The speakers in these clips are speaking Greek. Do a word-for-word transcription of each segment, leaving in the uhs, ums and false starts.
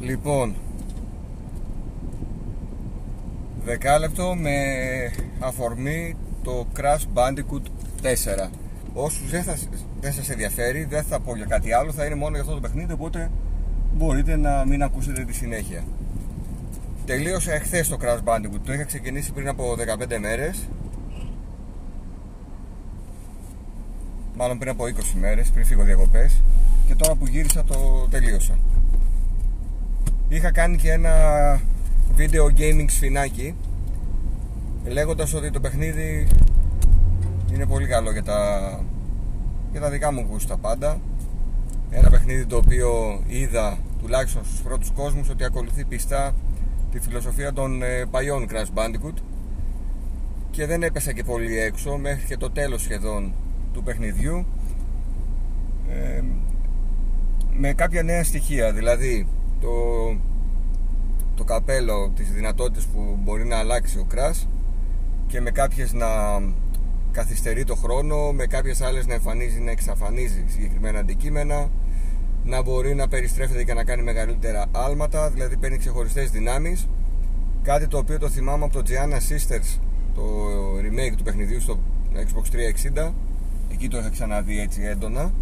Λοιπόν, δεκάλεπτο με αφορμή το Crash Bandicoot τέσσερα. Όσους δεν, δεν σας ενδιαφέρει, δεν θα πω για κάτι άλλο, θα είναι μόνο για αυτό το παιχνίδι, οπότε μπορείτε να μην ακούσετε τη συνέχεια. Τελείωσα εχθές το Crash Bandicoot, το είχα ξεκινήσει πριν από δεκαπέντε μέρες. Μάλλον πριν από είκοσι μέρες, πριν φύγω διακοπές. Και τώρα που γύρισα το τελείωσα. Είχα κάνει και ένα βίντεο gaming σφινάκι, λέγοντας ότι το παιχνίδι είναι πολύ καλό για τα, για τα δικά μου γούστα πάντα. Ένα παιχνίδι το οποίο είδα, τουλάχιστον στους πρώτους κόσμους, ότι ακολουθεί πιστά τη φιλοσοφία των ε, παλιών Crash Bandicoot και δεν έπεσα και πολύ έξω μέχρι και το τέλος σχεδόν του παιχνιδιού, ε, με κάποια νέα στοιχεία, δηλαδή το, το καπέλο, τις δυνατότητες που μπορεί να αλλάξει ο Crash και με κάποιες να καθυστερεί το χρόνο, με κάποιες άλλες να εμφανίζει, να εξαφανίζει συγκεκριμένα αντικείμενα, να μπορεί να περιστρέφεται και να κάνει μεγαλύτερα άλματα, δηλαδή παίρνει ξεχωριστές δυνάμεις, κάτι το οποίο το θυμάμαι από το Gianna Sisters, το remake του παιχνιδιού στο Xbox τριακόσια εξήντα. Εκεί το είχα ξαναδεί έτσι έντονα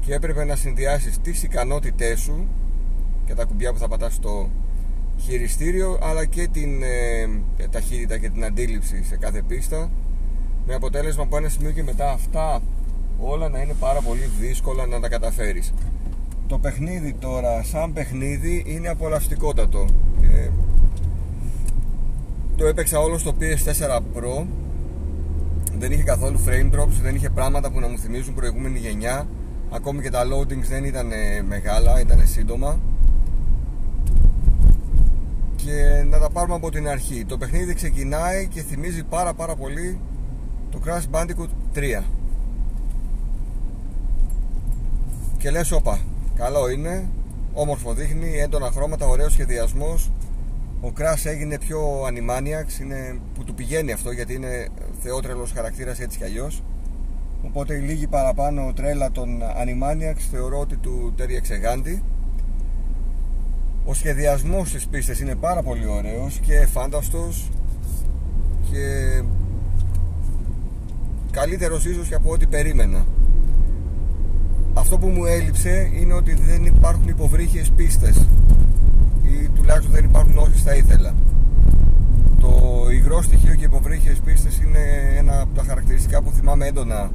και έπρεπε να συνδυάσεις τις ικανότητές σου και τα κουμπιά που θα πατάς στο χειριστήριο, αλλά και την ε, ταχύτητα και την αντίληψη σε κάθε πίστα, με αποτέλεσμα από ένα σημείο και μετά αυτά όλα να είναι πάρα πολύ δύσκολα να τα καταφέρεις. Το παιχνίδι τώρα σαν παιχνίδι είναι απολαυστικότατο. ε, Το έπαιξα όλο στο πι ες φορ Pro. Δεν είχε καθόλου frame drops, δεν είχε πράγματα που να μου θυμίζουν προηγούμενη γενιά. Ακόμη και τα loadings δεν ήταν μεγάλα, ήταν σύντομα. Και να τα πάρουμε από την αρχή. Το παιχνίδι ξεκινάει και θυμίζει πάρα πάρα πολύ το Crash Bandicoot τρία. Και λες όπα, καλό είναι, όμορφο δείχνει, έντονα χρώματα, ωραίος σχεδιασμός. Ο Crash έγινε πιο Animaniacs, είναι που του πηγαίνει αυτό, γιατί είναι θεότρελος χαρακτήρας έτσι κι αλλιώς. Οπότε η λίγη παραπάνω τρέλα των Animaniacs θεωρώ ότι του ταιριαξεγάντη. Ο σχεδιασμός στις πίστες είναι πάρα πολύ ωραίος και εφάνταστος και καλύτερος ίσως και από ό,τι περίμενα. Αυτό που μου έλειψε είναι ότι δεν υπάρχουν υποβρύχιες πίστες, ή τουλάχιστον δεν υπάρχουν όσες θα ήθελα. Το υγρό στοιχείο και οι υποβρύχιες πίστες είναι ένα από τα χαρακτηριστικά που θυμάμαι έντονα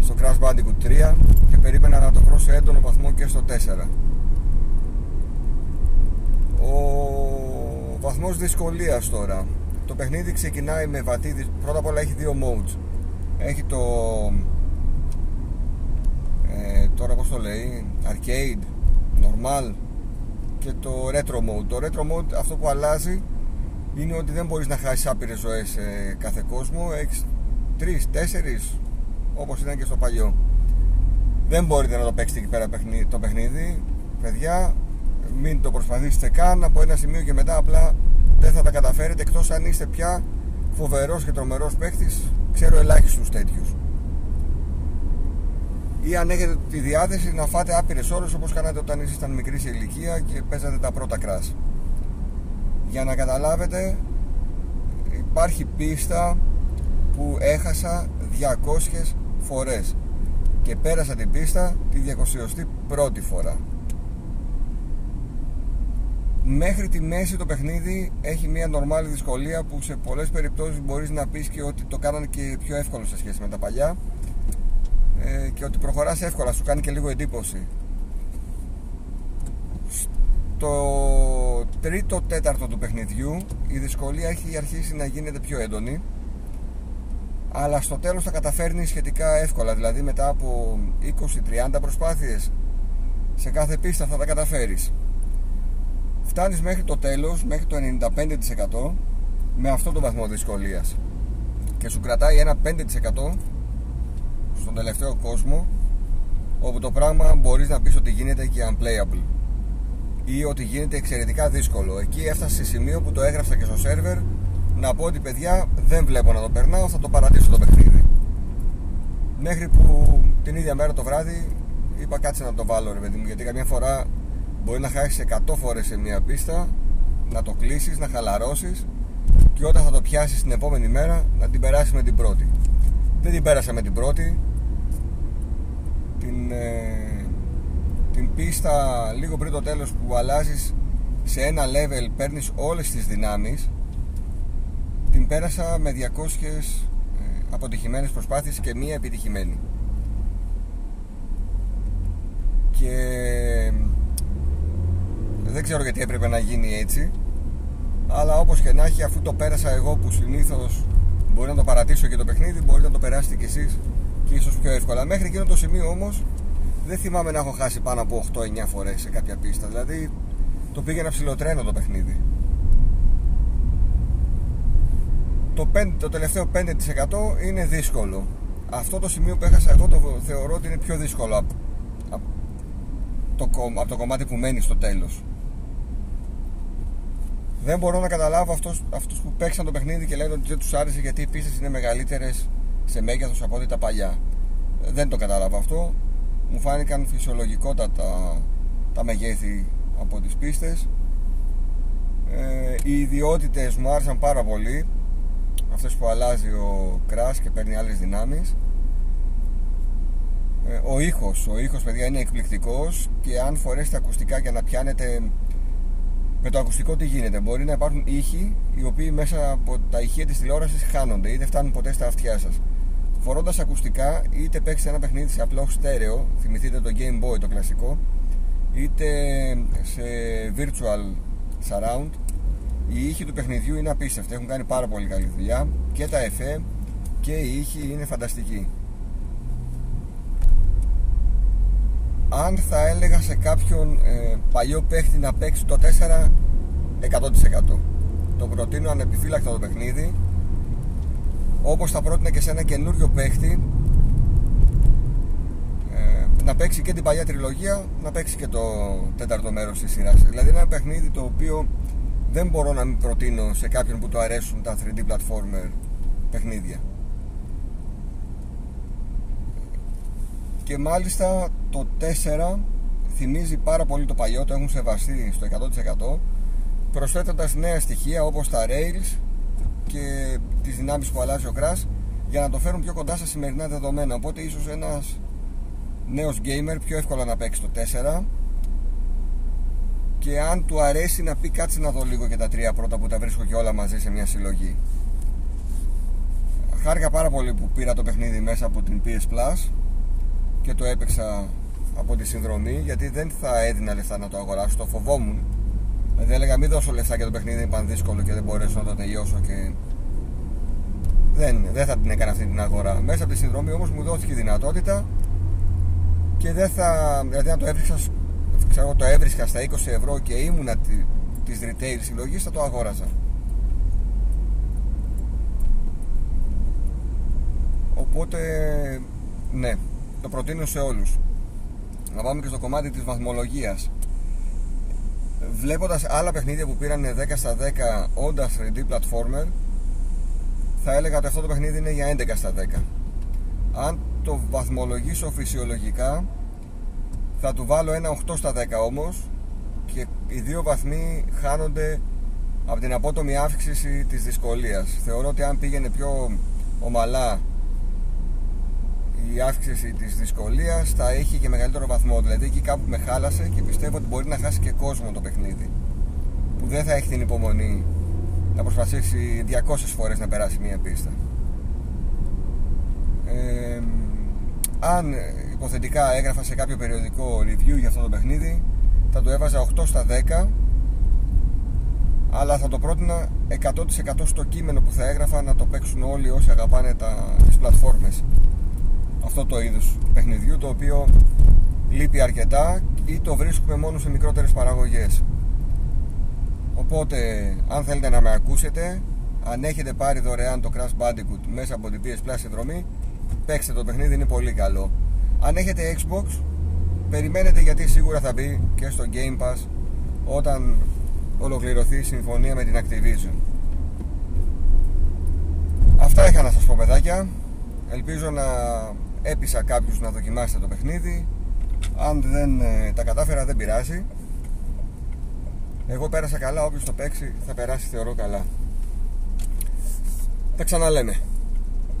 στο Crash Bandicoot τρία και περίμενα να το βρω σε έντονο βαθμό και στο τέσσερα. Ο βαθμός δυσκολίας τώρα. Το παιχνίδι ξεκινάει με βατή. Πρώτα απ' όλα έχει δύο modes. Έχει το ε, τώρα πώς το λέει, arcade, normal και το retro mode. Το retro mode αυτό που αλλάζει είναι ότι δεν μπορείς να χάσεις άπειρες ζωές σε κάθε κόσμο. Έχεις τρεις, τέσσερις, όπως ήταν και στο παλιό. Δεν μπορείτε να το παίξετε εκεί πέρα το παιχνίδι, παιδιά. Μην το προσπαθήσετε καν, από ένα σημείο και μετά απλά δεν θα τα καταφέρετε, εκτός αν είστε πια φοβερός και τρομερός παίκτης. Ξέρω ελάχιστους τέτοιους. Ή αν έχετε τη διάθεση να φάτε άπειρες ώρες, όπως κάνατε όταν ήσασταν μικρή σε ηλικία και παίζατε τα πρώτα Crash. Για να καταλάβετε, υπάρχει πίστα που έχασα διακόσιες φορές και πέρασα την πίστα τη διακοσιοστή πρώτη φορά. Μέχρι τη μέση το παιχνίδι έχει μια νορμάλη δυσκολία που σε πολλές περιπτώσεις μπορείς να πεις και ότι το κάνανε και πιο εύκολο σε σχέση με τα παλιά και ότι προχωράς εύκολα, σου κάνει και λίγο εντύπωση. Το τρίτο τέταρτο του παιχνιδιού η δυσκολία έχει αρχίσει να γίνεται πιο έντονη, αλλά στο τέλος τα καταφέρνει σχετικά εύκολα, δηλαδή μετά από είκοσι με τριάντα προσπάθειες σε κάθε πίστα θα τα καταφέρεις. Φτάνεις μέχρι το τέλος, μέχρι το ενενήντα πέντε τοις εκατό με αυτόν τον βαθμό δυσκολίας και σου κρατάει ένα πέντε τοις εκατό στον τελευταίο κόσμο, όπου το πράγμα μπορείς να πεις ότι γίνεται και unplayable ή ότι γίνεται εξαιρετικά δύσκολο. Εκεί έφτασε σε σημείο που το έγραψα και στο σερβερ να πω ότι παιδιά δεν βλέπω να το περνάω, θα το παρατήσω το παιχνίδι. Μέχρι που την ίδια μέρα το βράδυ είπα κάτσε να το βάλω ρε παιδί μου, γιατί καμιά φορά μπορεί να χάσεις εκατό φορές σε μια πίστα, να το κλείσεις, να χαλαρώσεις και όταν θα το πιάσεις την επόμενη μέρα να την περάσεις με την πρώτη. Δεν την πέρασα με την πρώτη, την, ε, την πίστα λίγο πριν το τέλος που αλλάζεις σε ένα level, παίρνεις όλες τις δυνάμεις, την πέρασα με διακόσιες αποτυχημένες προσπάθειες και μία επιτυχημένη. Και δεν ξέρω γιατί έπρεπε να γίνει έτσι, αλλά όπως και να έχει, αφού το πέρασα εγώ που συνήθως μπορεί να το παρατήσω και το παιχνίδι, μπορείτε να το περάσετε κι εσείς και ίσως πιο εύκολα. Μέχρι εκείνο το σημείο όμως δεν θυμάμαι να έχω χάσει πάνω από οκτώ εννιά φορές σε κάποια πίστα, δηλαδή το πήγαινα ψηλοτρένο το παιχνίδι. Το, πέντε, το τελευταίο πέντε τοις εκατό είναι δύσκολο. Αυτό το σημείο που έχασα εγώ το θεωρώ ότι είναι πιο δύσκολο από, από, το, από το κομμάτι που μένει στο τέλος. Δεν μπορώ να καταλάβω αυτούς, αυτούς που παίξαν το παιχνίδι και λένε ότι δεν τους άρεσε γιατί οι πίστες είναι μεγαλύτερες σε μέγεθος από ό,τι τα παλιά. Δεν το κατάλαβα αυτό. Μου φάνηκαν φυσιολογικότατα τα μεγέθη από τις πίστες. Ε, οι ιδιότητες μου άρεσαν πάρα πολύ. Αυτές που αλλάζει ο Crash και παίρνει άλλες δυνάμεις. Ο ήχος, ο ήχος παιδιά είναι εκπληκτικός και αν φορέσετε ακουστικά για να πιάνετε με το ακουστικό τι γίνεται, μπορεί να υπάρχουν ήχοι οι οποίοι μέσα από τα ηχεία της τηλεόρασης χάνονται ή δεν φτάνουν ποτέ στα αυτιά σας. Φορώντας ακουστικά, είτε παίξετε ένα παιχνίδι σε απλό στέρεο, θυμηθείτε το Game Boy το κλασικό, είτε σε virtual surround, οι ήχοι του παιχνιδιού είναι απίστευτοι, έχουν κάνει πάρα πολύ καλή δουλειά και τα εφέ και οι ήχοι είναι φανταστικοί. Αν θα έλεγα σε κάποιον ε, παλιό παίχτη να παίξει το τέσσερα, εκατό τοις εκατό το προτείνω ανεπιφύλακτα το παιχνίδι, όπως θα πρότεινα και σε ένα καινούριο παίχτη ε, να παίξει και την παλιά τριλογία, να παίξει και το τέταρτο μέρος της σειράς. Δηλαδή ένα παιχνίδι το οποίο δεν μπορώ να μην προτείνω σε κάποιον που του αρέσουν τα θρι ντι platformer παιχνίδια. Και μάλιστα το τέσσερα θυμίζει πάρα πολύ το παλιό, το έχουν σεβαστεί στο εκατό τοις εκατό, προσθέτοντας νέα στοιχεία όπως τα rails και τις δυνάμεις που αλλάζει ο Crash για να το φέρουν πιο κοντά στα σημερινά δεδομένα. Οπότε ίσως ένας νέος gamer πιο εύκολα να παίξει το τέσσερα. Και αν του αρέσει να πει κάτσε να δω λίγο και τα τρία πρώτα που τα βρίσκω και όλα μαζί σε μια συλλογή. Χάρηκα πάρα πολύ που πήρα το παιχνίδι μέσα από την πι ες Plus και το έπαιξα από τη συνδρομή, γιατί δεν θα έδινα λεφτά να το αγοράσω, το φοβόμουν. Δηλαδή έλεγα μην δώσω λεφτά για το παιχνίδι, είναι πανδύσκολο και δεν μπορέσω να το τελειώσω και δεν, δεν θα την έκανα αυτή την αγορά. Μέσα από τη συνδρομή όμως μου δόθηκε η δυνατότητα και δεν θα, δηλαδή να το έπαιξα, ξέρω, το έβρισκα στα είκοσι ευρώ και ήμουνα της retail συλλογής, θα το αγόραζα. Οπότε ναι, το προτείνω σε όλους. Να πάμε και στο κομμάτι της βαθμολογίας. Βλέποντας άλλα παιχνίδια που πήραν δέκα στα δέκα όντας θρι ντι platformer, θα έλεγα ότι αυτό το παιχνίδι είναι για έντεκα στα δέκα. Αν το βαθμολογήσω φυσιολογικά, θα του βάλω ένα οκτώ στα δέκα όμως, και οι δύο βαθμοί χάνονται από την απότομη αύξηση της δυσκολίας. Θεωρώ ότι αν πήγαινε πιο ομαλά η αύξηση της δυσκολίας, θα έχει και μεγαλύτερο βαθμό. Δηλαδή εκεί κάπου με χάλασε και πιστεύω ότι μπορεί να χάσει και κόσμο το παιχνίδι, που δεν θα έχει την υπομονή να προσπαθήσει διακόσιες φορές να περάσει μια πίστα. ε, Αν υποθετικά έγραφα σε κάποιο περιοδικό review για αυτό το παιχνίδι, θα το έβαζα οκτώ στα δέκα, αλλά θα το πρότεινα εκατό τοις εκατό στο κείμενο που θα έγραφα να το παίξουν όλοι όσοι αγαπάνε τα, τις πλατφόρμες. Αυτό το είδους παιχνιδιού, το οποίο λείπει αρκετά ή το βρίσκουμε μόνο σε μικρότερες παραγωγές. Οπότε αν θέλετε να με ακούσετε, αν έχετε πάρει δωρεάν το Crash Bandicoot μέσα από την πι ες Plus συνδρομή, παίξτε το παιχνίδι, είναι πολύ καλό. Αν έχετε Xbox, περιμένετε, γιατί σίγουρα θα μπει και στο Game Pass όταν ολοκληρωθεί η συμφωνία με την Activision. Αυτά είχα να σας πω παιδάκια. Ελπίζω να έπεισα κάποιους να δοκιμάσετε το παιχνίδι. Αν δεν ε, τα κατάφερα, δεν πειράζει. Εγώ πέρασα καλά, όποιος το παίξει θα περάσει θεωρώ καλά. Τα ξαναλέμε.